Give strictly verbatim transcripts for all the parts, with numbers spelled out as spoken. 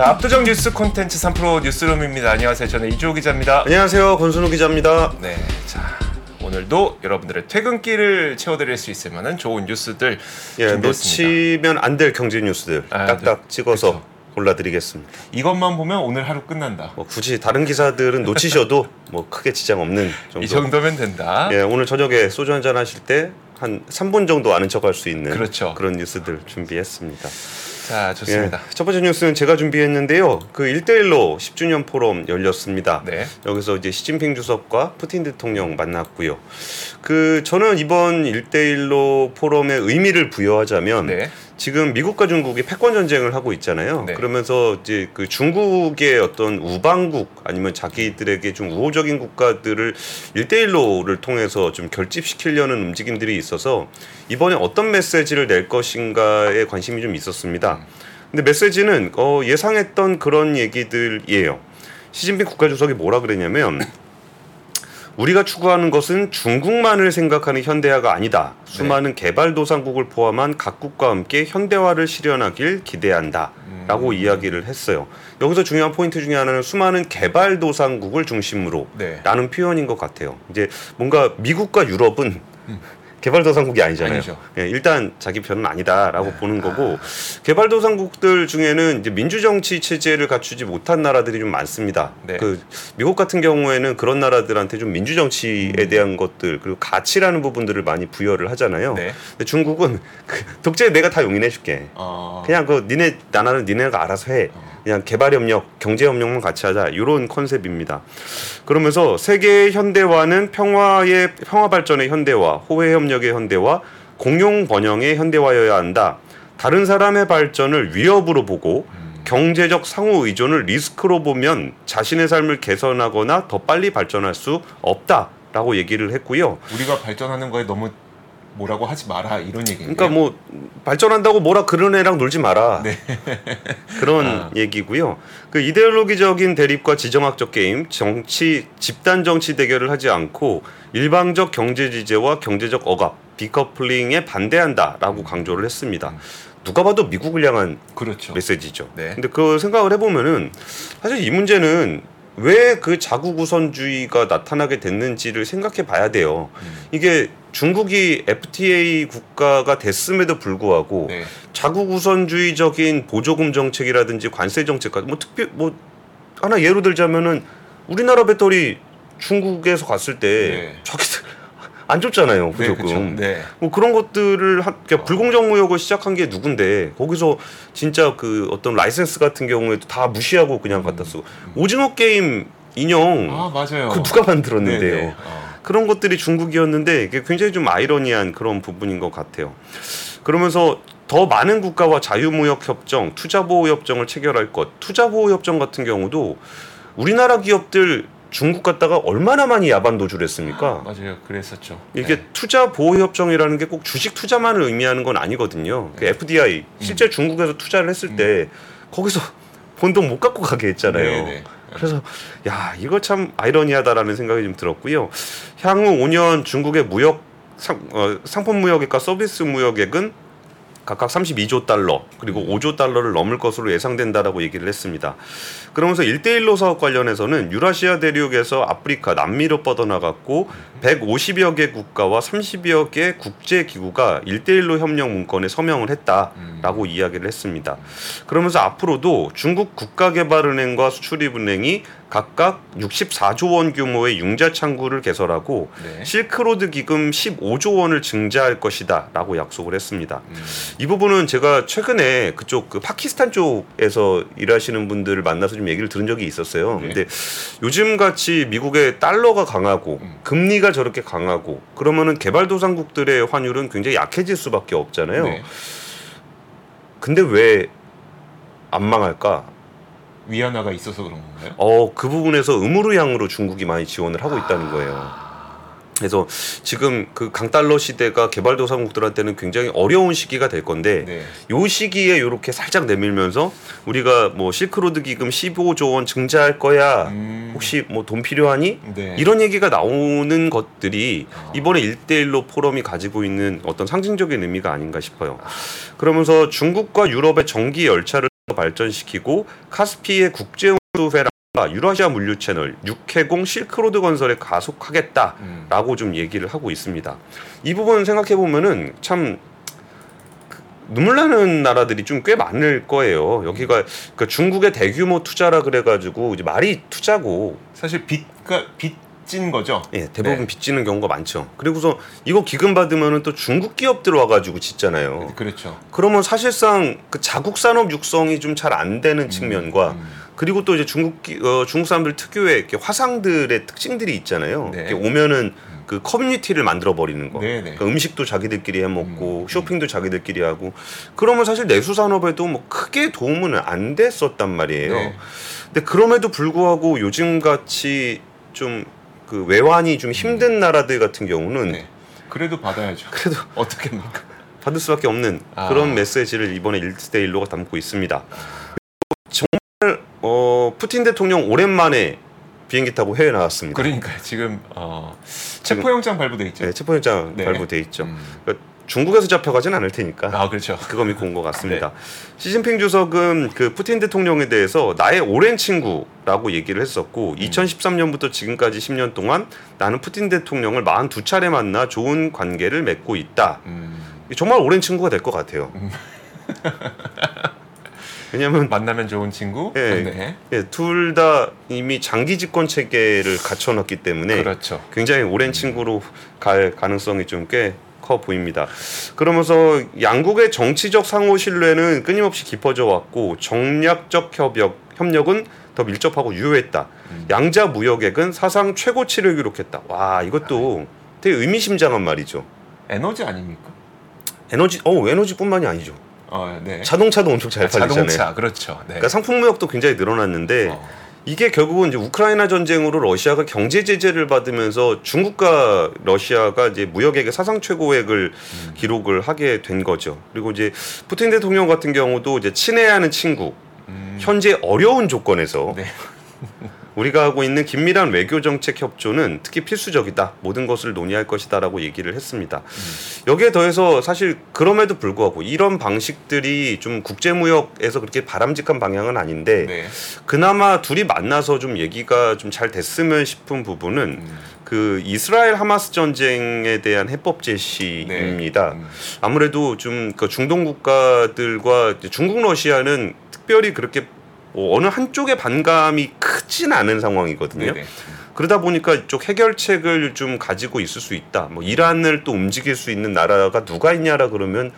자, 압도적 뉴스 콘텐츠 삼프로 뉴스룸입니다. 안녕하세요. 저는 이주호 기자입니다. 안녕하세요. 권순우 기자입니다. 네, 자 오늘도 여러분들의 퇴근길을 채워드릴 수 있을 만한 좋은 뉴스들 예, 준비했습니다. 놓치면 안 될 경제 뉴스들 아, 딱딱 네. 찍어서 그쵸. 골라드리겠습니다. 이것만 보면 오늘 하루 끝난다. 뭐 굳이 다른 기사들은 놓치셔도 뭐 크게 지장 없는 정도. 이 정도면 된다. 예, 오늘 저녁에 소주 한잔 하실 때 한 삼 분 정도 아는 척할 수 있는 그렇죠. 그런 뉴스들 준비했습니다. 자, 좋습니다. 예, 첫 번째 뉴스는 제가 준비했는데요. 그 일 대 일로 십 주년 포럼 열렸습니다. 네. 여기서 이제 시진핑 주석과 푸틴 대통령 만났고요. 그 저는 이번 일 대 일로 포럼의 의미를 부여하자면 네. 지금 미국과 중국이 패권 전쟁을 하고 있잖아요. 네. 그러면서 이제 그 중국의 어떤 우방국 아니면 자기들에게 좀 우호적인 국가들을 일 대 일로를 통해서 좀 결집시키려는 움직임들이 있어서 이번에 어떤 메시지를 낼 것인가에 관심이 좀 있었습니다. 근데 메시지는 어 예상했던 그런 얘기들이에요. 시진핑 국가주석이 뭐라 그랬냐면 우리가 추구하는 것은 중국만을 생각하는 현대화가 아니다. 수많은 네. 개발도상국을 포함한 각국과 함께 현대화를 실현하길 기대한다. 음. 라고 이야기를 했어요. 여기서 중요한 포인트 중에 하나는 수많은 개발도상국을 중심으로 네. 라는 표현인 것 같아요. 이제 뭔가 미국과 유럽은 음. 개발도상국이 아니잖아요. 예, 일단 자기 편은 아니다라고 네. 보는 거고 아. 개발도상국들 중에는 이제 민주정치 체제를 갖추지 못한 나라들이 좀 많습니다. 네. 그 미국 같은 경우에는 그런 나라들한테 좀 민주정치에 음. 대한 것들 그리고 가치라는 부분들을 많이 부여를 하잖아요. 네. 근데 중국은 그 독재 내가 다 용인해줄게. 어. 그냥 그 니네 나라는 니네가 알아서 해. 어. 그냥 개발협력, 경제협력만 같이 하자 이런 컨셉입니다. 그러면서 세계의 현대화는 평화의 평화 발전의 현대화, 호혜협력의 현대화, 공용 번영의 현대화여야 한다. 다른 사람의 발전을 위협으로 보고 경제적 상호 의존을 리스크로 보면 자신의 삶을 개선하거나 더 빨리 발전할 수 없다라고 얘기를 했고요. 우리가 발전하는 거에 너무 뭐라고 하지 마라 이런 얘기예요. 그러니까 뭐 발전한다고 뭐라 그런 애랑 놀지 마라. 네. 그런 아. 얘기고요. 그 이데올로기적인 대립과 지정학적 게임, 정치 집단 정치 대결을 하지 않고 일방적 경제 지지와 경제적 억압, 디커플링에 반대한다라고 강조를 했습니다. 음. 누가 봐도 미국을 향한 그렇죠. 메시지죠. 네. 근데 그 생각을 해보면은 사실 이 문제는 왜 그 자국 우선주의가 나타나게 됐는지를 생각해 봐야 돼요. 음. 이게 중국이 에프티에이 국가가 됐음에도 불구하고 네. 자국 우선주의적인 보조금 정책이라든지 관세 정책까지 뭐 특별 뭐 하나 예로 들자면은 우리나라 배터리 중국에서 갔을 때 네. 자기들 안 줬잖아요 보조금. 네, 네. 뭐 그런 것들을 한, 그러니까 불공정 무역을 시작한 게 누군데 거기서 진짜 그 어떤 라이센스 같은 경우에도 다 무시하고 그냥 갖다 쓰고 음, 음. 오징어 게임 인형 아 맞아요. 그 누가 만들었는데요. 네, 네. 어. 그런 것들이 중국이었는데 이게 굉장히 좀 아이러니한 그런 부분인 것 같아요. 그러면서 더 많은 국가와 자유무역협정, 투자보호협정을 체결할 것. 투자보호협정 같은 경우도 우리나라 기업들 중국 갔다가 얼마나 많이 야반도주를 했습니까? 맞아요. 그랬었죠. 이게 네. 투자보호협정이라는 게 꼭 주식 투자만을 의미하는 건 아니거든요. 네. 그 에프디아이, 실제 음. 중국에서 투자를 했을 때 음. 거기서 본 돈 못 갖고 가게 했잖아요. 네네. 그래서 야 이거 참 아이러니하다라는 생각이 좀 들었고요. 향후 오 년 중국의 무역 상, 어, 상품 무역액과 서비스 무역액은 각각 삼십이 조 달러 그리고 오 조 달러를 넘을 것으로 예상된다라고 얘기를 했습니다. 그러면서 일 대 일로 사업 관련해서는 유라시아 대륙에서 아프리카, 남미로 뻗어나갔고 백오십여 개 국가와 삼십여 개 국제기구가 일 대 일로 협력 문건에 서명을 했다라고 음. 이야기를 했습니다. 그러면서 앞으로도 중국 국가개발은행과 수출입은행이 각각 육십사 조 원 규모의 융자 창구를 개설하고 네. 실크로드 기금 십오 조 원을 증자할 것이다 라고 약속을 했습니다. 음. 이 부분은 제가 최근에 그쪽 그 파키스탄 쪽에서 일하시는 분들을 만나서 좀 얘기를 들은 적이 있었어요. 네. 근데 요즘같이 미국의 달러가 강하고 음. 금리가 저렇게 강하고 그러면은 개발도상국들의 환율은 굉장히 약해질 수밖에 없잖아요. 네. 근데 왜 안 망할까? 위안화가 있어서 그런 건가요? 어, 그 부분에서 음으로 양으로 중국이 많이 지원을 하고 있다는 거예요. 그래서 지금 그 강달러 시대가 개발도상국들한테는 굉장히 어려운 시기가 될 건데 네. 요 시기에 요렇게 살짝 내밀면서 우리가 뭐 실크로드 기금 십오 조 원 증자할 거야. 음. 혹시 뭐 돈 필요하니? 네. 이런 얘기가 나오는 것들이 이번에 일 대 일로 포럼이 가지고 있는 어떤 상징적인 의미가 아닌가 싶어요. 그러면서 중국과 유럽의 전기 열차를 발전시키고 카스피의 국제운수회랑 유라시아 물류채널, 육해공 실크로드 건설에 가속하겠다라고 음. 좀 얘기를 하고 있습니다. 이 부분 생각해보면은 참 눈물 나는 나라들이 좀 꽤 많을 거예요. 여기가 그러니까 중국의 대규모 투자라 그래가지고 이제 말이 투자고 사실 빚가 빚 빚진 거죠. 예, 대부분 네. 빚지는 경우가 많죠. 그리고서 이거 기금 받으면은 또 중국 기업들 와가지고 짓잖아요. 그렇죠. 그러면 사실상 그 자국 산업 육성이 좀 잘 안 되는 음, 측면과 음. 그리고 또 이제 중국 어, 중국 사람들 특유의 이렇게 화상들의 특징들이 있잖아요. 네. 이렇게 오면은 그 커뮤니티를 만들어 버리는 거. 네, 네. 그러니까 음식도 자기들끼리 해 먹고 음, 쇼핑도 음. 자기들끼리 하고. 그러면 사실 내수 산업에도 뭐 크게 도움은 안 됐었단 말이에요. 네. 근데 그럼에도 불구하고 요즘 같이 좀 그 외환이 좀 힘든 나라들 같은 경우는 네. 그래도 받아야죠. 그래도 어떻게 합니까? 받을 수밖에 없는 아. 그런 메시지를 이번에 일 대 일로가 담고 있습니다. 정말 어, 푸틴 대통령 오랜만에 비행기 타고 해외 나왔습니다. 그러니까 지금 어, 체포영장 발부돼 있죠. 네, 체포영장 네. 발부돼 있죠. 음. 그러니까 중국에서 잡혀가진 않을 테니까. 아, 그렇죠. 그거 믿고 온 것 같습니다. 네. 시진핑 주석은 그 푸틴 대통령에 대해서 나의 오랜 친구라고 얘기를 했었고, 음. 이천십삼 년부터 지금까지 십 년 동안 나는 푸틴 대통령을 사십이 차례 만나 좋은 관계를 맺고 있다. 음. 정말 오랜 친구가 될 것 같아요. 음. 왜냐면 만나면 좋은 친구. 예, 네. 예, 둘 다 이미 장기 집권 체계를 갖춰놨기 때문에 그렇죠. 굉장히 오랜 음. 친구로 갈 가능성이 좀 꽤. 보입니다. 그러면서 양국의 정치적 상호 신뢰는 끊임없이 깊어져 왔고 정략적 협력, 협력은 더 밀접하고 유효했다. 음. 양자 무역액은 사상 최고치를 기록했다. 와, 이것도 되게 의미심장한 말이죠. 에너지 아닙니까? 에너지, 어, 에너지뿐만이 아니죠. 어, 네. 자동차도 엄청 잘 아, 팔리잖아요. 자동차, 그렇죠. 네. 그러니까 상품 무역도 굉장히 늘어났는데 어. 이게 결국은 이제 우크라이나 전쟁으로 러시아가 경제 제재를 받으면서 중국과 러시아가 이제 무역액의 사상 최고액을 음. 기록을 하게 된 거죠. 그리고 이제 푸틴 대통령 같은 경우도 이제 친애하는 친구, 음. 현재 어려운 조건에서 네. 우리가 하고 있는 긴밀한 외교 정책 협조는 특히 필수적이다. 모든 것을 논의할 것이다라고 얘기를 했습니다. 음. 여기에 더해서 사실 그럼에도 불구하고 이런 방식들이 좀 국제 무역에서 그렇게 바람직한 방향은 아닌데 네. 그나마 둘이 만나서 좀 얘기가 좀 잘 됐으면 싶은 부분은 음. 그 이스라엘 하마스 전쟁에 대한 해법 제시입니다. 네. 음. 아무래도 좀 그 중동 국가들과 중국 러시아는 특별히 그렇게 어느 한쪽의 반감이 크진 않은 상황이거든요. 네네. 그러다 보니까 이쪽 해결책을 좀 가지고 있을 수 있다. 뭐 이란을 또 움직일 수 있는 나라가 누가 있냐라 그러면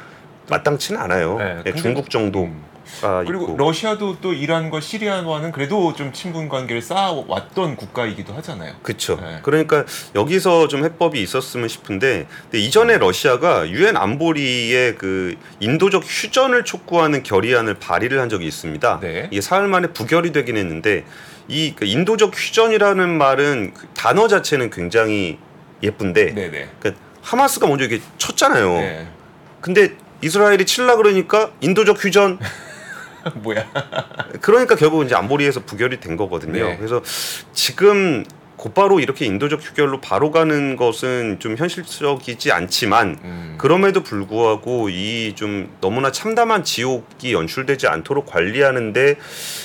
마땅치는 않아요. 네, 네, 중국 정도. 음. 아, 그리고 있고. 러시아도 또 이란과 시리아와는 그래도 좀 친분 관계를 쌓아왔던 국가이기도 하잖아요. 그렇죠. 네. 그러니까 여기서 좀 해법이 있었으면 싶은데 근데 이전에 러시아가 유엔 안보리의 그 인도적 휴전을 촉구하는 결의안을 발의를 한 적이 있습니다. 네. 이게 사흘 만에 부결이 되긴 했는데 이 그 인도적 휴전이라는 말은 그 단어 자체는 굉장히 예쁜데 네, 네. 그러니까 하마스가 먼저 이게 쳤잖아요. 네. 근데 이스라엘이 칠라 그러니까 인도적 휴전 뭐야? 그러니까 결국 이제 안보리에서 부결이 된 거거든요. 네. 그래서 지금 곧바로 이렇게 인도적 휴결로 바로 가는 것은 좀 현실적이지 않지만 음. 그럼에도 불구하고 이 좀 너무나 참담한 지옥이 연출되지 않도록 관리하는데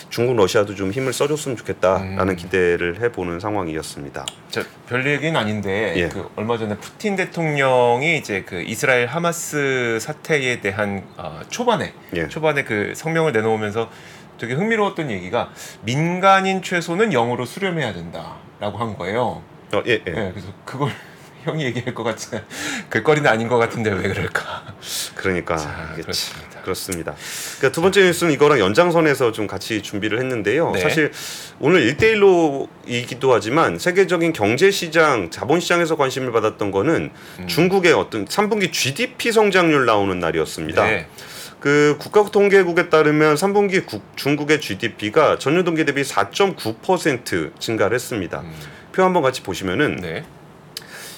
중국 러시아도 좀 힘을 써줬으면 좋겠다라는 음. 기대를 해보는 상황이었습니다. 자, 별 얘기는 아닌데 예. 그 얼마 전에 푸틴 대통령이 이제 그 이스라엘 하마스 사태에 대한 어, 초반에 예. 초반에 그 성명을 내놓으면서 되게 흥미로웠던 얘기가 민간인 최소는 영어로 수렴해야 된다라고 한 거예요. 어, 예, 예. 네, 그래서 그걸 형이 얘기할 것 같은 그 거리는 아닌 것 같은데 왜 그럴까? 그러니까 자, 그렇습니다. 그렇습니다. 그러니까 두 번째 뉴스는 이거랑 연장선에서 좀 같이 준비를 했는데요. 네. 사실 오늘 일 대 일로이기도 하지만 세계적인 경제시장, 자본시장에서 관심을 받았던 거는 음. 중국의 어떤 삼 분기 지디피 성장률 나오는 날이었습니다. 네. 그 국가통계국에 따르면 삼 분기 국, 중국의 지디피가 전년 동기 대비 사 점 구 퍼센트 증가를 했습니다. 음. 표 한번 같이 보시면은 네.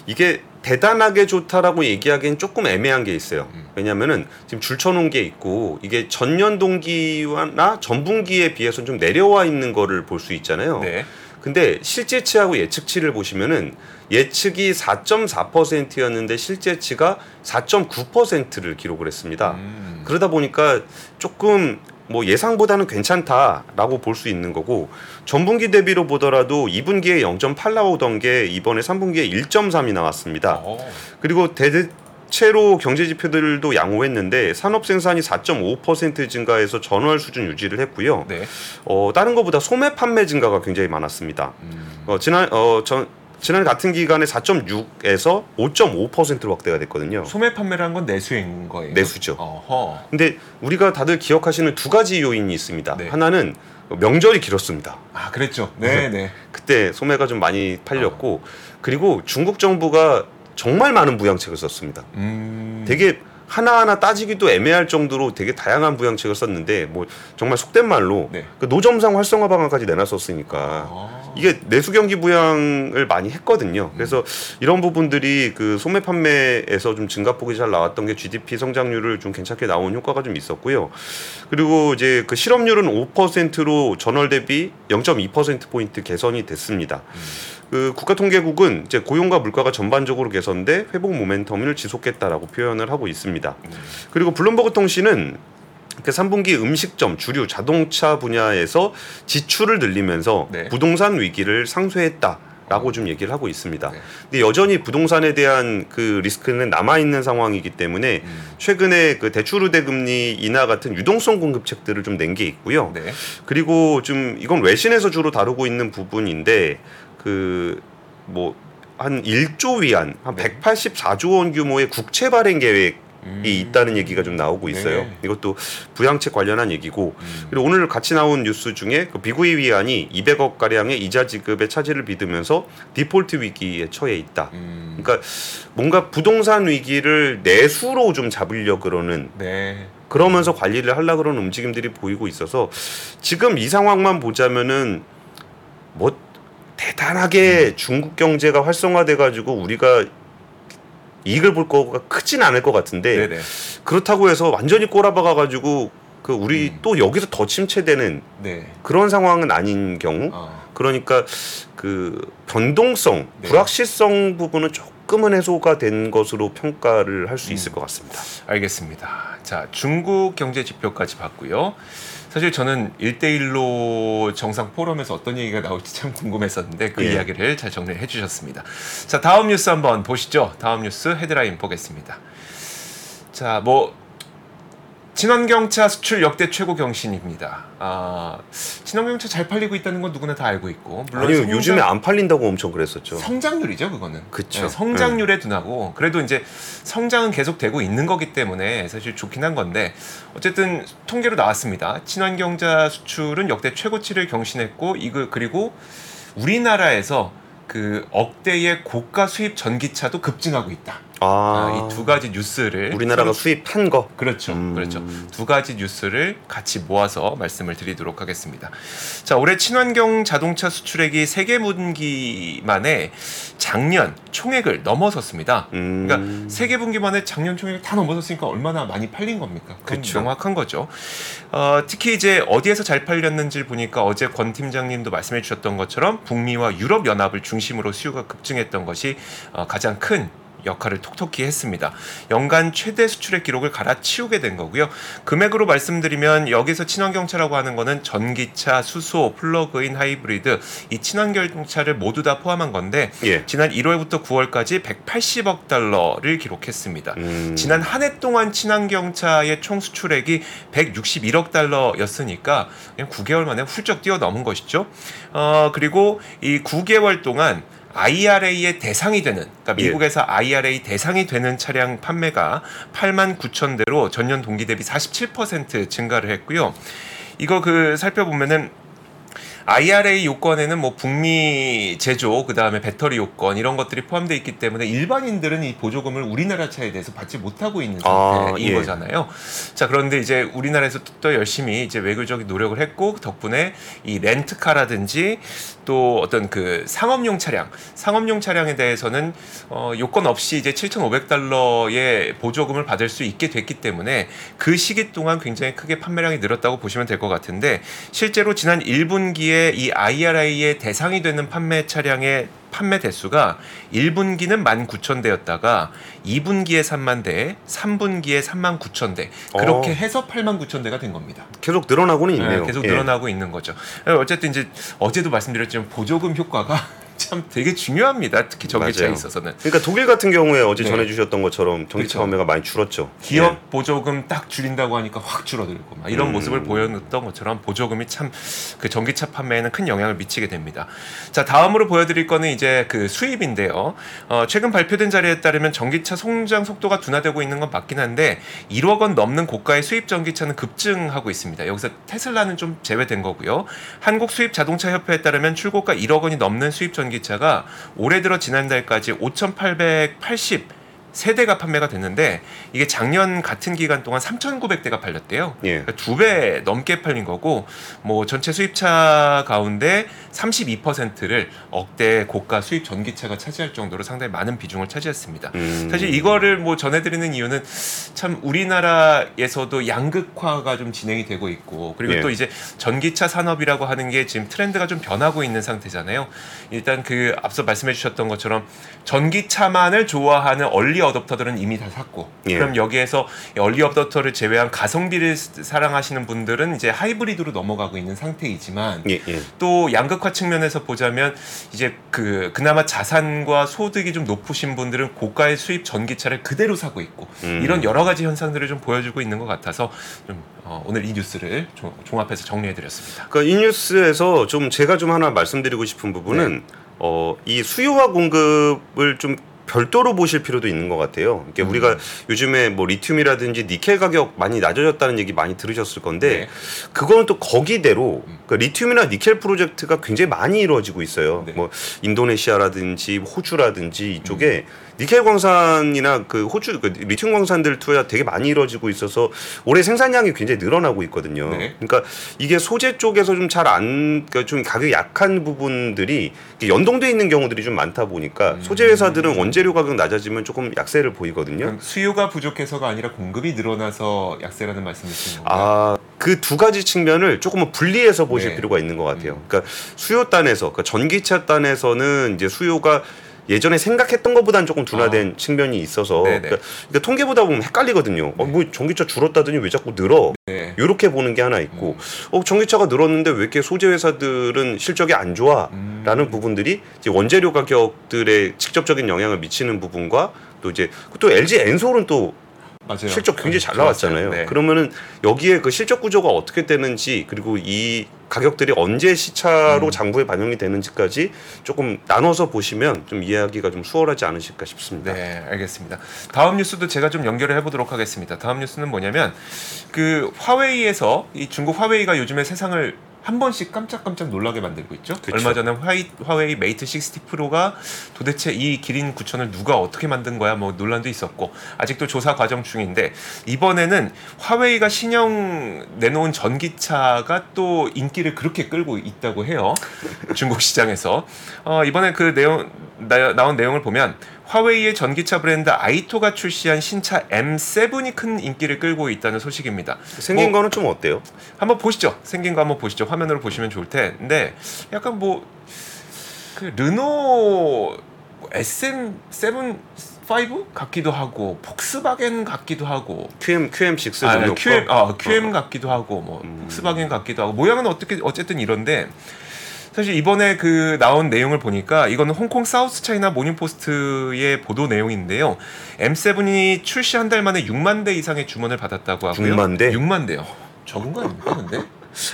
이게 대단하게 좋다라고 얘기하기엔 조금 애매한 게 있어요. 음. 왜냐면은 지금 줄쳐놓은 게 있고 이게 전년 동기나 전분기에 비해서 좀 내려와 있는 거를 볼 수 있잖아요. 네. 근데 실제치하고 예측치를 보시면은 예측이 사 점 사 퍼센트였는데 실제치가 사 점 구 퍼센트를 기록을 했습니다. 음. 그러다 보니까 조금 뭐 예상보다는 괜찮다라고 볼 수 있는 거고, 전분기 대비로 보더라도 이 분기에 영 점 팔 나오던 게 이번에 삼 분기에 일 점 삼이 나왔습니다. 오. 그리고 대체로 경제 지표들도 양호했는데 산업 생산이 사 점 오 퍼센트 증가해서 전월 수준 유지를 했고요. 네. 어, 다른 것보다 소매 판매 증가가 굉장히 많았습니다. 음. 어, 지난 어, 전 지난 같은 기간에 사 점 육에서 오 점 오 퍼센트로 확대가 됐거든요. 소매 판매라는 건 내수인 거예요? 내수죠. 어허. 근데 우리가 다들 기억하시는 두 가지 요인이 있습니다. 네. 하나는 명절이 길었습니다. 아, 그랬죠. 네, 네. 그때 소매가 좀 많이 팔렸고, 어. 그리고 중국 정부가 정말 많은 부양책을 썼습니다. 음. 되게 하나하나 따지기도 애매할 정도로 되게 다양한 부양책을 썼는데, 뭐 정말 속된 말로 네. 그 노점상 활성화 방안까지 내놨었으니까 아~ 이게 내수 경기 부양을 많이 했거든요. 그래서 음. 이런 부분들이 그 소매 판매에서 좀 증가폭이 잘 나왔던 게 지디피 성장률을 좀 괜찮게 나온 효과가 좀 있었고요. 그리고 이제 그 실업률은 오 퍼센트로 전월 대비 영 점 이 퍼센트 포인트 개선이 됐습니다. 음. 그 국가통계국은 이제 고용과 물가가 전반적으로 개선돼 회복 모멘텀을 지속했다라고 표현을 하고 있습니다. 그리고 블룸버그 통신은 그 삼 분기 음식점, 주류, 자동차 분야에서 지출을 늘리면서 네. 부동산 위기를 상쇄했다. 라고 좀 얘기를 하고 있습니다. 네. 근데 여전히 부동산에 대한 그 리스크는 남아있는 상황이기 때문에 음. 최근에 그 대출 우대 금리 인하 같은 유동성 공급책들을 좀 낸 게 있고요. 네. 그리고 좀 이건 외신에서 주로 다루고 있는 부분인데 그 뭐 한 일조 위안, 한 백팔십사조 원 규모의 국채 발행 계획 이 있다는 얘기가 좀 나오고 있어요. 네. 이것도 부양책 관련한 얘기고 음. 그리고 오늘 같이 나온 뉴스 중에 그 비구이 위안이 이백억 가량의 이자 지급에 차질을 빚으면서 디폴트 위기에 처해 있다. 음. 그러니까 뭔가 부동산 위기를 내수로 좀 잡으려 그러는. 네. 그러면서 관리를 하려고 그러는 움직임들이 보이고 있어서 지금 이 상황만 보자면은 뭐 대단하게 음. 중국 경제가 활성화돼 가지고 우리가 이익을 볼 거가 크진 않을 것 같은데 네네. 그렇다고 해서 완전히 꼬라박아가지고 그 우리 음. 또 여기서 더 침체되는 네. 그런 상황은 아닌 경우 어. 그러니까 그 변동성, 네. 불확실성 부분은 조금은 해소가 된 것으로 평가를 할 수 있을 음. 것 같습니다. 알겠습니다. 자, 중국 경제 지표까지 봤고요. 사실 저는 일 대 일로 정상 포럼에서 어떤 얘기가 나올지 참 궁금했었는데 그 예. 이야기를 잘 정리해 주셨습니다. 자, 다음 뉴스 한번 보시죠. 다음 뉴스 헤드라인 보겠습니다. 자, 뭐 친환경차 수출 역대 최고 경신입니다. 아, 친환경차 잘 팔리고 있다는 건 누구나 다 알고 있고 물론 아니요, 성장... 요즘에 안 팔린다고 엄청 그랬었죠. 성장률이죠, 그거는. 그쵸. 네, 성장률에 음. 둔하고 그래도 이제 성장은 계속되고 있는 거기 때문에 사실 좋긴 한 건데 어쨌든 통계로 나왔습니다. 친환경차 수출은 역대 최고치를 경신했고 이거 그리고 우리나라에서 그 억대의 고가 수입 전기차도 급증하고 있다. 아, 이 두 가지 뉴스를 우리나라가 서로... 수입한 거 그렇죠, 음... 그렇죠. 두 가지 뉴스를 같이 모아서 말씀을 드리도록 하겠습니다. 자, 올해 친환경 자동차 수출액이 세계 분기 만에 작년 총액을 넘어섰습니다. 음... 그러니까 세계 분기 만에 작년 총액을 다 넘어섰으니까 얼마나 많이 팔린 겁니까? 그건 그쵸. 명확한 거죠. 어, 특히 이제 어디에서 잘 팔렸는지 보니까 어제 권 팀장님도 말씀해주셨던 것처럼 북미와 유럽 연합을 중심으로 수요가 급증했던 것이 어, 가장 큰 역할을 톡톡히 했습니다. 연간 최대 수출액 기록을 갈아치우게 된 거고요. 금액으로 말씀드리면 여기서 친환경차라고 하는 거는 전기차, 수소, 플러그인 하이브리드 이 친환경차를 모두 다 포함한 건데 예. 지난 일월부터 구월까지 백팔십억 달러를 기록했습니다. 음. 지난 한 해 동안 친환경차의 총 수출액이 백육십일억 달러였으니까 그냥 구 개월 만에 훌쩍 뛰어넘은 것이죠. 어, 그리고 이 구 개월 동안 아이알에이의 대상이 되는, 그러니까 미국에서 예. 아이알에이 대상이 되는 차량 판매가 팔만 구천 대로 전년 동기 대비 사십칠 퍼센트 증가를 했고요. 이거 그 살펴보면은 아이알에이 요건에는 뭐 북미 제조, 그 다음에 배터리 요건 이런 것들이 포함되어 있기 때문에 일반인들은 이 보조금을 우리나라 차에 대해서 받지 못하고 있는 상태인 아, 예. 거잖아요. 자, 그런데 이제 우리나라에서 또 열심히 이제 외교적인 노력을 했고 덕분에 이 렌트카라든지 또 어떤 그 상업용 차량, 상업용 차량에 대해서는 어, 요건 없이 이제 칠천오백 달러의 보조금을 받을 수 있게 됐기 때문에 그 시기 동안 굉장히 크게 판매량이 늘었다고 보시면 될 것 같은데 실제로 지난 일 분기에 이 아이알에이의 대상이 되는 판매 차량의 판매 대수가 일 분기는 만 구천 대였다가 이 분기에 삼만 대, 삼 분기에 삼만 구천 대 그렇게 어. 해서 팔만 구천 대가 된 겁니다. 계속 늘어나고는 있네요. 네, 계속 예. 늘어나고 있는 거죠. 어쨌든 이제 어제도 말씀드렸지만 보조금 효과가 참 되게 중요합니다. 특히 전기차에 있어서는. 그러니까 독일 같은 경우에 어제 네. 전해주셨던 것처럼 전기차 판매가 많이 줄었죠. 기업 네. 보조금 딱 줄인다고 하니까 확 줄어들고 막 이런 음. 모습을 보였던 것처럼 보조금이 참 그 전기차 판매에는 큰 영향을 미치게 됩니다. 자, 다음으로 보여드릴 거는 이제 그 수입인데요. 어, 최근 발표된 자료에 따르면 전기차 성장 속도가 둔화되고 있는 건 맞긴 한데 일억 원 넘는 고가의 수입 전기차는 급증하고 있습니다. 여기서 테슬라는 좀 제외된 거고요. 한국 수입 자동차 협회에 따르면 출고가 일억 원이 넘는 수입 전기차 전기차가 올해 들어 지난달까지 오천팔백팔십 세대가 판매가 됐는데 이게 작년 같은 기간 동안 삼천구백 대가 팔렸대요. 예. 그러니까 두 배 넘게 팔린 거고 뭐 전체 수입차 가운데 삼십이 퍼센트를 억대 고가 수입 전기차가 차지할 정도로 상당히 많은 비중을 차지했습니다. 음. 사실 이거를 뭐 전해드리는 이유는 참 우리나라에서도 양극화가 좀 진행이 되고 있고 그리고 예. 또 이제 전기차 산업이라고 하는 게 지금 트렌드가 좀 변하고 있는 상태잖아요. 일단 그 앞서 말씀해 주셨던 것처럼 전기차만을 좋아하는 얼리 어댑터들은 이미 다 샀고 예. 그럼 여기에서 얼리 어댑터를 제외한 가성비를 사랑하시는 분들은 이제 하이브리드로 넘어가고 있는 상태이지만 예. 예. 또 양극화 측면에서 보자면 이제 그 그나마 자산과 소득이 좀 높으신 분들은 고가의 수입 전기차를 그대로 사고 있고 음. 이런 여러 가지 현상들을 좀 보여주고 있는 것 같아서 좀 어, 오늘 이 뉴스를 조, 종합해서 정리해드렸습니다. 그러니까 이 뉴스에서 좀 제가 좀 하나 말씀드리고 싶은 부분은 네. 어, 이 수요와 공급을 좀 별도로 보실 필요도 있는 것 같아요. 그러니까 음. 우리가 요즘에 뭐 리튬이라든지 니켈 가격 많이 낮아졌다는 얘기 많이 들으셨을 건데 네. 그거는 또 거기대로 그러니까 리튬이나 니켈 프로젝트가 굉장히 많이 이루어지고 있어요. 네. 뭐 인도네시아라든지 호주라든지 이쪽에 음. 니켈 광산이나 그 호주 그 리튬 광산들 투자 되게 많이 이루어지고 있어서 올해 생산량이 굉장히 늘어나고 있거든요. 네. 그러니까 이게 소재 쪽에서 좀 잘 안 그러니까 좀 가격이 약한 부분들이 연동돼 있는 경우들이 좀 많다 보니까 음. 소재 회사들은 음. 언제 재료 가격 낮아지면 조금 약세를 보이거든요. 수요가 부족해서가 아니라 공급이 늘어나서 약세라는 말씀이신 건가요? 아, 그 두 가지 측면을 조금은 분리해서 보실 네. 필요가 있는 것 같아요. 음. 그러니까 수요 단에서, 그러니까 전기차 단에서는 이제 수요가 예전에 생각했던 것보다는 조금 둔화된 아. 측면이 있어서 그러니까, 그러니까 통계 보다 보면 헷갈리거든요. 네. 어, 뭐 전기차 줄었다더니 왜 자꾸 늘어? 네. 이렇게 보는 게 하나 있고 음. 어, 전기차가 늘었는데 왜 이렇게 소재 회사들은 실적이 안 좋아? 음. 라는 부분들이 이제 원재료 가격들에 직접적인 영향을 미치는 부분과 또 이제 또 엘지 엔솔은 또 맞아요. 실적 굉장히 잘 나왔잖아요. 네. 그러면은 여기에 그 실적 구조가 어떻게 되는지 그리고 이 가격들이 언제 시차로 음. 장부에 반영이 되는지까지 조금 나눠서 보시면 좀 이해하기가 좀 수월하지 않으실까 싶습니다. 네, 알겠습니다. 다음 뉴스도 제가 좀 연결을 해보도록 하겠습니다. 다음 뉴스는 뭐냐면 그 화웨이에서 이 중국 화웨이가 요즘에 세상을 한 번씩 깜짝깜짝 놀라게 만들고 있죠. 그쵸. 얼마 전에 화이, 화웨이 메이트 육십 프로가 도대체 이 기린 구천을 누가 어떻게 만든 거야? 뭐 논란도 있었고 아직도 조사 과정 중인데 이번에는 화웨이가 신형 내놓은 전기차가 또 인기를 그렇게 끌고 있다고 해요. 중국 시장에서. 어, 이번에 그 내용 나, 나온 내용을 보면 화웨이의 전기차 브랜드 아이토가 출시한 신차 엠 세븐이 큰 인기를 끌고 있다는 소식입니다. 생긴 뭐, 거는 좀 어때요? 한번 보시죠. 생긴 거 한번 보시죠. 화면으로 보시면 좋을 텐데 약간 뭐 그 르노 에스엠 칠십오 같기도 하고 폭스바겐 같기도 하고 큐엠 큐엠 식스 아, 정도 큐엠 아, 큐엠 어. 같기도 하고 뭐 음. 폭스바겐 같기도 하고 모양은 어떻게 어쨌든 이런데 사실 이번에 그 나온 내용을 보니까 이거는 홍콩 사우스 차이나 모닝포스트의 보도 내용인데요. 엠 세븐이 출시 한 달 만에 육만 대 이상의 주문을 받았다고 하고요. 육만 대? 육만 대요. 적은 거 아닙니까 근데?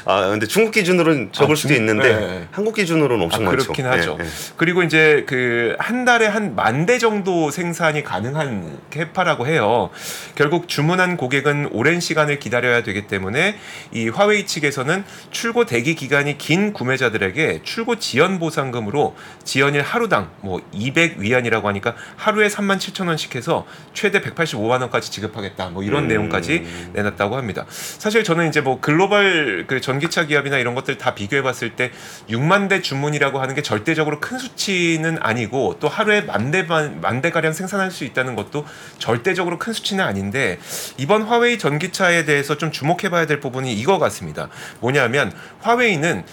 아 근데 중국 기준으로는 적을 아, 수도 중... 있는데 네. 한국 기준으로는 엄청 아, 많죠. 그렇긴 하죠. 네, 네. 그리고 이제 그 한 달에 한 만 대 정도 생산이 가능한 캐파라고 해요. 결국 주문한 고객은 오랜 시간을 기다려야 되기 때문에 이 화웨이 측에서는 출고 대기 기간이 긴 구매자들에게 출고 지연 보상금으로 지연일 하루당 뭐 이백 위안이라고 하니까 하루에 삼만 칠천 원씩 해서 최대 백팔십오만 원까지 지급하겠다. 뭐 이런 음... 내용까지 내놨다고 합니다. 사실 저는 이제 뭐 글로벌 그 전기차 기업이나 이런 것들 다 비교해봤을 때 육만 대 주문이라고 하는 게 절대적으로 큰 수치는 아니고 또 하루에 만 대만 만 대가량 생산할 수 있다는 것도 절대적으로 큰 수치는 아닌데 이번 화웨이 전기차에 대해서 좀 주목해봐야 될 부분이 이거 같습니다. 뭐냐면 화웨이는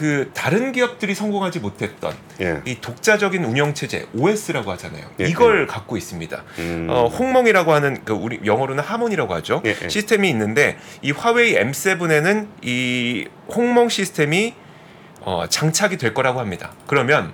그 다른 기업들이 성공하지 못했던 예. 이 독자적인 운영체제 오에스라고 하잖아요. 예. 이걸 예. 갖고 있습니다. 음. 어, 홍몽이라고 하는 그 우리 영어로는 하몬이라고 하죠. 예. 시스템이 있는데 이 화웨이 엠 세븐에는 이 홍몽 시스템이 어, 장착이 될 거라고 합니다. 그러면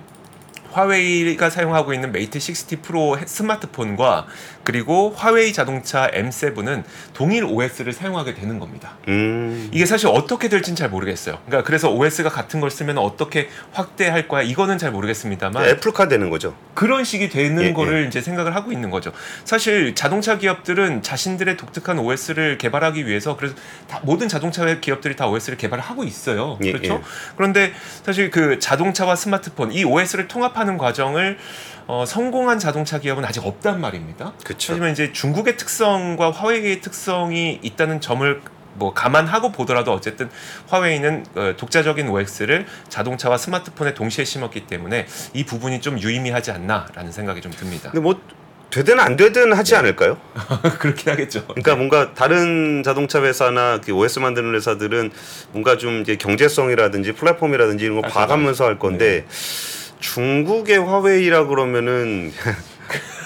화웨이가 사용하고 있는 메이트 육십 프로 스마트폰과 그리고 화웨이 자동차 엠 세븐은 동일 오에스를 사용하게 되는 겁니다. 음. 이게 사실 어떻게 될지는 잘 모르겠어요. 그러니까 그래서 오에스가 같은 걸 쓰면 어떻게 확대할 거야 이거는 잘 모르겠습니다만 애플카 되는 거죠. 그런 식이 되는 예, 거를 예. 이제 생각을 하고 있는 거죠. 사실 자동차 기업들은 자신들의 독특한 오에스를 개발하기 위해서 그래서 다, 모든 자동차 기업들이 다 오에스를 개발하고 있어요. 예, 그렇죠? 예. 그런데 사실 그 자동차와 스마트폰 이 오에스를 통합하는 과정을 어, 성공한 자동차 기업은 아직 없단 말입니다. 그쵸. 하지만 이제 중국의 특성과 화웨이의 특성이 있다는 점을 뭐 감안하고 보더라도 어쨌든 화웨이는 어, 독자적인 오엑스를 자동차와 스마트폰에 동시에 심었기 때문에 이 부분이 좀 유의미하지 않나라는 생각이 좀 듭니다. 근데 뭐 되든 안 되든 하지 네. 않을까요? 그렇긴 하겠죠. 그러니까 뭔가 다른 자동차 회사나 그 오에스 만드는 회사들은 뭔가 좀 이제 경제성이라든지 플랫폼이라든지 이런 거 아, 봐가면서 할 건데. 네. 중국의 화웨이라 그러면은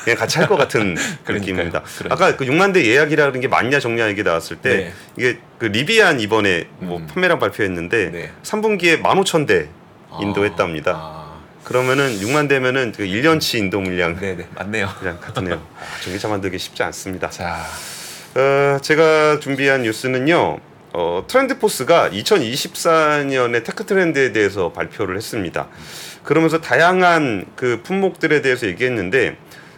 그냥 같이 할 것 같은 느낌입니다. 그러니까요. 아까 그 육만 대 예약이라는 게 맞냐 적냐 얘기 나왔을 때 네. 이게 그 리비안 이번에 뭐 음. 판매량 발표했는데 네. 삼 분기에 만 오천 대 인도했답니다. 아. 그러면은 육만 대면은 그 일 년치 인도 물량. 네네 맞네요. 그냥 같네요. 전기차 만들기 쉽지 않습니다. 자, 어, 제가 준비한 뉴스는요. 어, 트렌드포스가 이천이십사 년에 테크 트렌드에 대해서 발표를 했습니다. 그러면서 다양한 그 품목들에 대해서 얘기했는데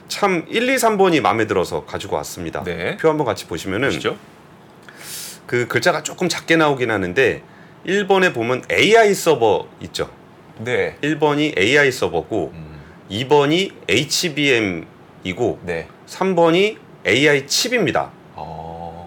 참 일, 이, 삼 번이 마음에 들어서 가지고 왔습니다. 네. 표 한번 같이 보시면은 보시죠? 그 글자가 조금 작게 나오긴 하는데 일 번에 보면 에이아이 서버 있죠. 네. 일 번이 에이아이 서버고 음. 이 번이 에이치비엠이고 네. 삼 번이 에이아이 칩입니다.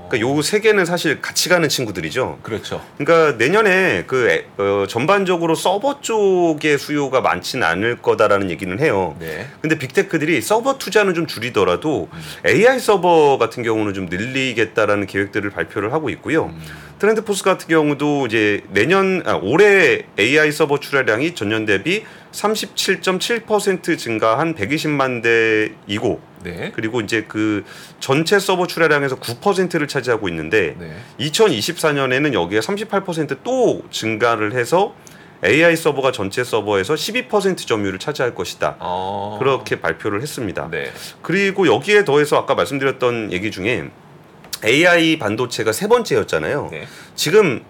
그러니까 요 세 개는 사실 같이 가는 친구들이죠. 그렇죠. 그러니까 내년에 그 에, 어, 전반적으로 서버 쪽의 수요가 많진 않을 거다라는 얘기는 해요. 네. 근데 빅테크들이 서버 투자는 좀 줄이더라도 음. 에이아이 서버 같은 경우는 좀 늘리겠다라는 계획들을 발표를 하고 있고요. 음. 트렌드포스 같은 경우도 이제 내년 아, 올해 에이아이 서버 출하량이 전년 대비 삼십칠 점 칠 퍼센트 증가한 백이십만 대이고 네. 그리고 이제 그 전체 서버 출하량에서 구 퍼센트를 차지하고 있는데 네. 이천이십사 년에는 여기에 삼십팔 퍼센트 또 증가를 해서 에이아이 서버가 전체 서버에서 십이 퍼센트 점유율을 차지할 것이다. 아. 그렇게 발표를 했습니다. 네. 그리고 여기에 더해서 아까 말씀드렸던 얘기 중에 에이아이 반도체가 세 번째였잖아요. 네. 지금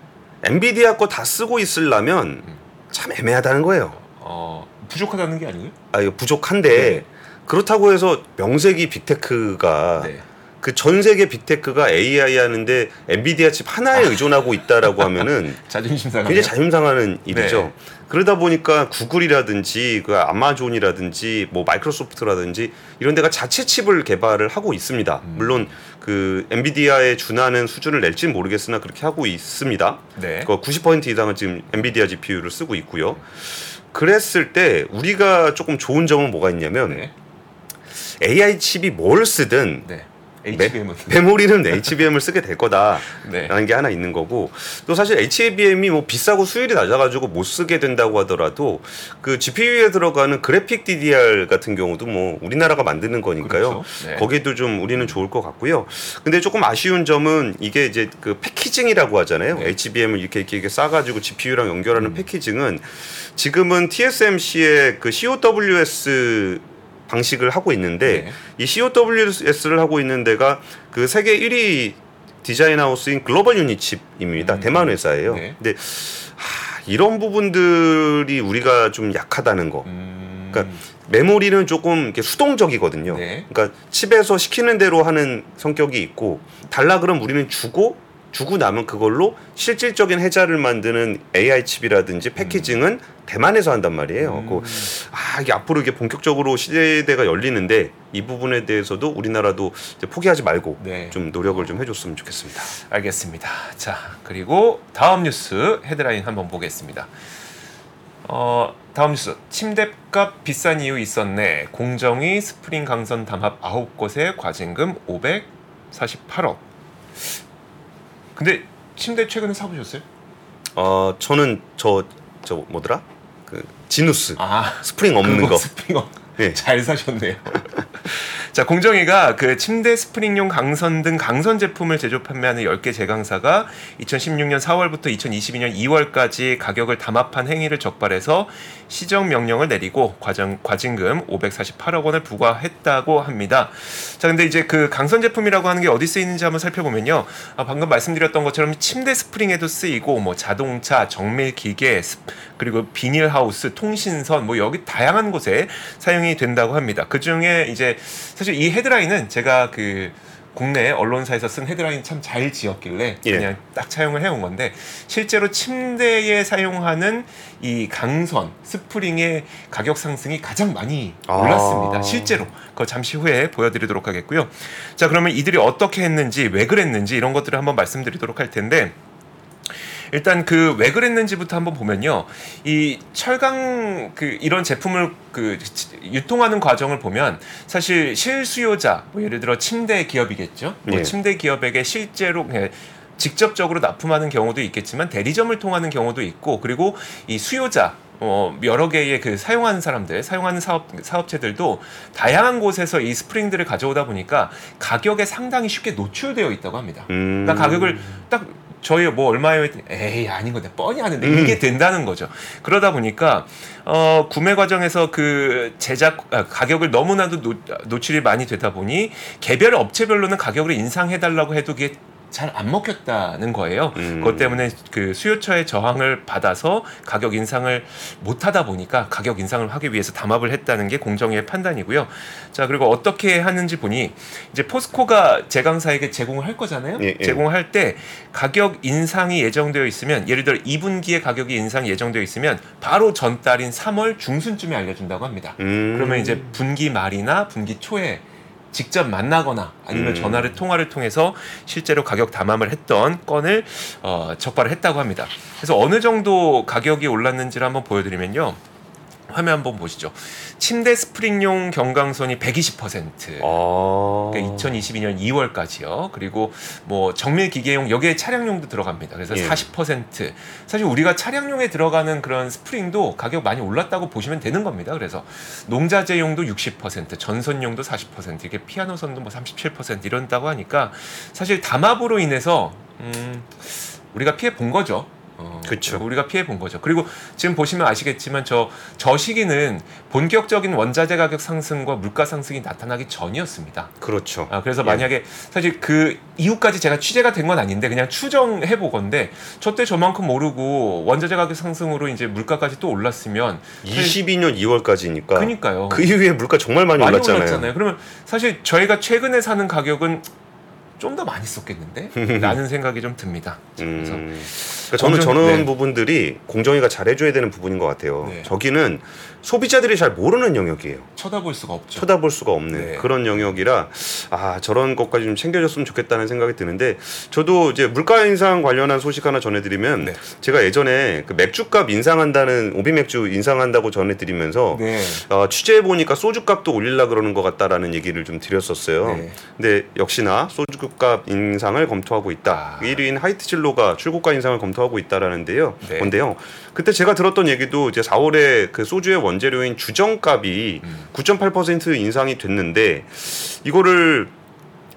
엔비디아 거 다 쓰고 있으려면 참 애매하다는 거예요. 어, 부족하다는 게 아니에요? 아, 이거 부족한데 네. 그렇다고 해서 명색이 빅테크가 네. 그 전 세계 빅테크가 에이아이 하는데 엔비디아 칩 하나에 아. 의존하고 있다라고 하면은 자존심 상하네요. 굉장히 자존심 상하는 일이죠. 네. 그러다 보니까 구글이라든지 그 아마존이라든지 뭐 마이크로소프트라든지 이런 데가 자체 칩을 개발을 하고 있습니다. 음. 물론 그 엔비디아에 준하는 수준을 낼지는 모르겠으나 그렇게 하고 있습니다. 네. 그 구십 퍼센트 이상은 지금 엔비디아 지피유를 쓰고 있고요. 그랬을 때 우리가 조금 좋은 점은 뭐가 있냐면 네. 에이아이 칩이 뭘 쓰든 네. 에이치비엠을 메, 메모리는 에이치비엠을 쓰게 될 거다라는 네. 게 하나 있는 거고 또 사실 에이치비엠이 뭐 비싸고 수율이 낮아가지고 못 쓰게 된다고 하더라도 그 지피유에 들어가는 그래픽 디디알 같은 경우도 뭐 우리나라가 만드는 거니까요. 그렇죠. 네. 거기도 좀 우리는 좋을 것 같고요. 근데 조금 아쉬운 점은 이게 이제 그 패키징이라고 하잖아요. 네. 에이치비엠을 이렇게 이렇게, 이렇게 싸가지고 지피유랑 연결하는 음. 패키징은 지금은 티에스엠씨의 그 씨오더블유에스 방식을 하고 있는데 네. 이 씨오더블유에스를 하고 있는 데가 그 세계 일 위 디자인 하우스인 글로벌 유니칩입니다. 음. 대만 회사예요. 네. 근데 하, 이런 부분들이 우리가 좀 약하다는 거. 음. 그러니까 메모리는 조금 이렇게 수동적이거든요. 네. 그러니까 칩에서 시키는 대로 하는 성격이 있고 달라 그럼 우리는 주고 주고 나면 그걸로 실질적인 해자를 만드는 에이아이 칩이라든지 패키징은 음. 대만에서 한단 말이에요. 음. 아, 이게 앞으로 이게 본격적으로 시대가 열리는데 이 부분에 대해서도 우리나라도 이제 포기하지 말고 네. 좀 노력을 좀 해줬으면 좋겠습니다. 알겠습니다. 자, 그리고 다음 뉴스 헤드라인 한번 보겠습니다. 어, 다음 뉴스. 침대값 비싼 이유 있었네. 공정위 스프링 강선 담합 아홉 곳에 과징금 오백사십팔억. 근데 침대 최근에 사보셨어요? 어, 저는 저 저 뭐더라? 그 지누스 아, 스프링 없는 거. 스프링 없... 네. 잘 사셨네요. 자, 공정위가 그 침대 스프링용 강선 등 강선 제품을 제조 판매하는 열 개 제강사가 이천십육 년 사월부터 이천이십이 년 이월까지 가격을 담합한 행위를 적발해서 시정 명령을 내리고 과정, 과징금 오백사십팔억 원을 부과했다고 합니다. 자, 근데 이제 그 강선 제품이라고 하는 게 어디 쓰이는지 한번 살펴보면요. 아, 방금 말씀드렸던 것처럼 침대 스프링에도 쓰이고 뭐 자동차, 정밀 기계, 그리고 비닐 하우스, 통신선 뭐 여기 다양한 곳에 사용이 된다고 합니다. 그 중에 이제 사실 이 헤드라인은 제가 그 국내 언론사에서 쓴 헤드라인 참 잘 지었길래 그냥 예. 딱 차용을 해온 건데, 실제로 침대에 사용하는 이 강선 스프링의 가격 상승이 가장 많이 올랐습니다. 아. 실제로 그거 잠시 후에 보여드리도록 하겠고요. 자, 그러면 이들이 어떻게 했는지, 왜 그랬는지 이런 것들을 한번 말씀드리도록 할 텐데, 일단 그 왜 그랬는지부터 한번 보면요. 이 철강 그 이런 제품을 그 유통하는 과정을 보면 사실 실수요자, 뭐 예를 들어 침대 기업이겠죠. 뭐 예. 침대 기업에게 실제로 직접적으로 납품하는 경우도 있겠지만 대리점을 통하는 경우도 있고, 그리고 이 수요자 어, 여러 개의 그 사용하는 사람들, 사용하는 사업, 사업체들도 다양한 곳에서 이 스프링들을 가져오다 보니까 가격에 상당히 쉽게 노출되어 있다고 합니다. 음... 그러니까 가격을 딱 저희 뭐 얼마에 했더니 에이 아닌 건데 뻔히 아는데 음. 이게 된다는 거죠. 그러다 보니까 어, 구매 과정에서 그 제작 아, 가격을 너무나도 노, 노출이 많이 되다 보니 개별 업체별로는 가격을 인상해달라고 해도 그게 잘 안 먹혔다는 거예요. 음. 그것 때문에 그 수요처의 저항을 받아서 가격 인상을 못하다 보니까 가격 인상을 하기 위해서 담합을 했다는 게 공정위의 판단이고요. 자, 그리고 어떻게 하는지 보니 이제 포스코가 제강사에게 제공을 할 거잖아요. 예, 예. 제공할 때 가격 인상이 예정되어 있으면, 예를 들어 이 분기에 가격이 인상이 예정되어 있으면 바로 전달인 삼월 중순쯤에 알려준다고 합니다. 음. 그러면 이제 분기 말이나 분기 초에 직접 만나거나 아니면 음. 전화를 통화를 통해서 실제로 가격 담합을 했던 건을 어, 적발을 했다고 합니다. 그래서 어느 정도 가격이 올랐는지를 한번 보여드리면요. 화면 한번 보시죠. 침대 스프링용 경강선이 백이십 퍼센트. 아... 그러니까 이천이십이 년 이월까지요. 그리고 뭐 정밀 기계용, 여기에 차량용도 들어갑니다. 그래서 예. 사십 퍼센트. 사실 우리가 차량용에 들어가는 그런 스프링도 가격 많이 올랐다고 보시면 되는 겁니다. 그래서 농자재용도 육십 퍼센트, 전선용도 사십 퍼센트, 이게 피아노선도 뭐 삼십칠 퍼센트 이런다고 하니까 사실 담합으로 인해서 음, 우리가 피해 본 거죠. 어, 그렇죠. 우리가 피해 본 거죠. 그리고 지금 보시면 아시겠지만 저, 저 시기는 본격적인 원자재 가격 상승과 물가 상승이 나타나기 전이었습니다. 그렇죠. 아, 그래서 예. 만약에 사실 그 이후까지 제가 취재가 된 건 아닌데 그냥 추정해 보건데, 저때 저만큼 오르고 원자재 가격 상승으로 이제 물가까지 또 올랐으면 이십이 년 이월까지니까. 그러니까요. 그 이후에 물가 정말 많이, 많이 올랐잖아요. 올랐잖아요. 그러면 사실 저희가 최근에 사는 가격은 좀 더 많이 썼겠는데? 라는 생각이 좀 듭니다. 그래서 음, 그러니까 저는 저는 네. 부분들이 공정위가 잘해줘야 되는 부분인 것 같아요. 네. 저기는 소비자들이 잘 모르는 영역이에요. 쳐다볼 수가 없죠. 쳐다볼 수가 없는 네. 그런 영역이라 아 저런 것까지 좀 챙겨줬으면 좋겠다는 생각이 드는데, 저도 이제 물가 인상 관련한 소식 하나 전해드리면 네. 제가 예전에 그 맥주값 인상한다는, 오비 맥주 인상한다고 전해드리면서 네. 어, 취재해보니까 소주값도 올리려고 그러는 것 같다라는 얘기를 좀 드렸었어요. 네. 근데 역시나 소주 값 인상을 검토하고 있다. 아. 일 위인 하이트진로가 출고가 인상을 검토하고 있다라는데요. 뭔데요? 네. 그때 제가 들었던 얘기도 이제 사월에 그 소주의 원재료인 주정값이 음. 구 점 팔 퍼센트 인상이 됐는데, 이거를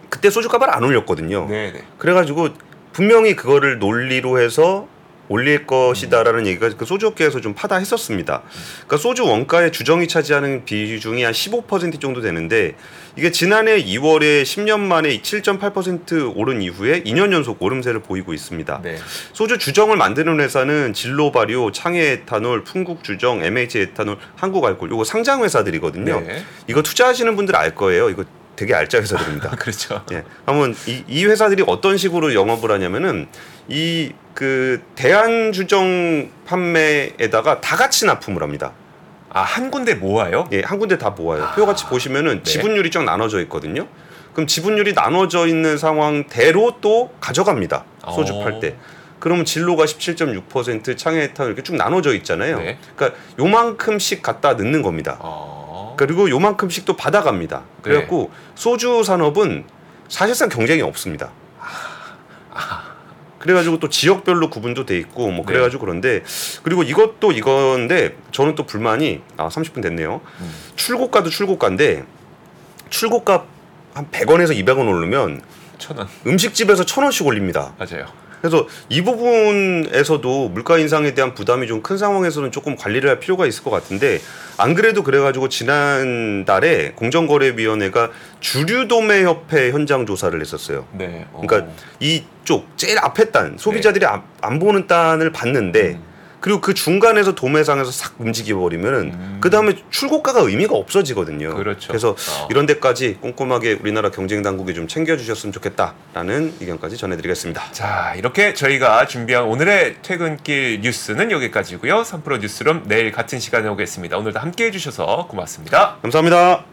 그때 소주값을 안 올렸거든요. 네네. 그래가지고 분명히 그거를 논리로 해서 올릴 것이다라는 음. 얘기가 그 소주업계에서 좀 파다했었습니다. 음. 그러니까 소주 원가에 주정이 차지하는 비중이 한 십오 퍼센트 정도 되는데, 이게 지난해 이월에 십 년 만에 칠 점 팔 퍼센트 오른 이후에 이 년 연속 오름세를 보이고 있습니다. 네. 소주 주정을 만드는 회사는 진로 발효, 창해 에탄올, 풍국 주정, 엠에이치 에탄올, 한국 알콜, 요거 상장 회사들이거든요. 네. 이거 투자하시는 분들 알 거예요. 이거 되게 알짜 회사들입니다. 그렇죠. 예. 한번 이, 이 회사들이 어떤 식으로 영업을 하냐면은 이 그 대한 주정 판매에다가 다 같이 납품을 합니다. 아, 한 군데 모아요? 예, 한 군데 다 모아요. 아, 표같이 보시면은 네. 지분율이 쫙 나눠져 있거든요. 그럼 지분율이 나눠져 있는 상황대로 또 가져갑니다. 소주 오. 팔 때. 그러면 진로가 십칠 점 육 퍼센트, 창해 에탄올 이렇게 쭉 나눠져 있잖아요. 네. 그러니까 요만큼씩 갖다 넣는 겁니다. 아. 그리고 요만큼씩 또 받아갑니다. 그래갖고 네. 소주 산업은 사실상 경쟁이 없습니다. 아, 아. 그래가지고 또 지역별로 구분도 돼 있고 뭐 그래가지고 네. 그런데 그리고 이것도 이건데 저는 또 불만이 아 삼십 분 됐네요. 음. 출고가도 출고가인데 출고가 한 백 원에서 이백 원 오르면 천 원. 음식집에서 천 원씩 올립니다. 맞아요. 그래서 이 부분에서도 물가 인상에 대한 부담이 좀 큰 상황에서는 조금 관리를 할 필요가 있을 것 같은데 안 그래도 그래가지고 지난달에 공정거래위원회가 주류도매협회 현장 조사를 했었어요. 네. 어. 그러니까 이쪽 제일 앞에 단 소비자들이 네. 안 보는 단을 봤는데 음. 그리고 그 중간에서 도매상에서 싹 움직여버리면 음. 그 다음에 출고가가 의미가 없어지거든요. 그렇죠. 그래서 어. 이런 데까지 꼼꼼하게 우리나라 경쟁당국이 좀 챙겨주셨으면 좋겠다라는 의견까지 전해드리겠습니다. 자, 이렇게 저희가 준비한 오늘의 퇴근길 뉴스는 여기까지고요. 삼프로 뉴스룸 내일 같은 시간에 오겠습니다. 오늘도 함께해 주셔서 고맙습니다. 감사합니다.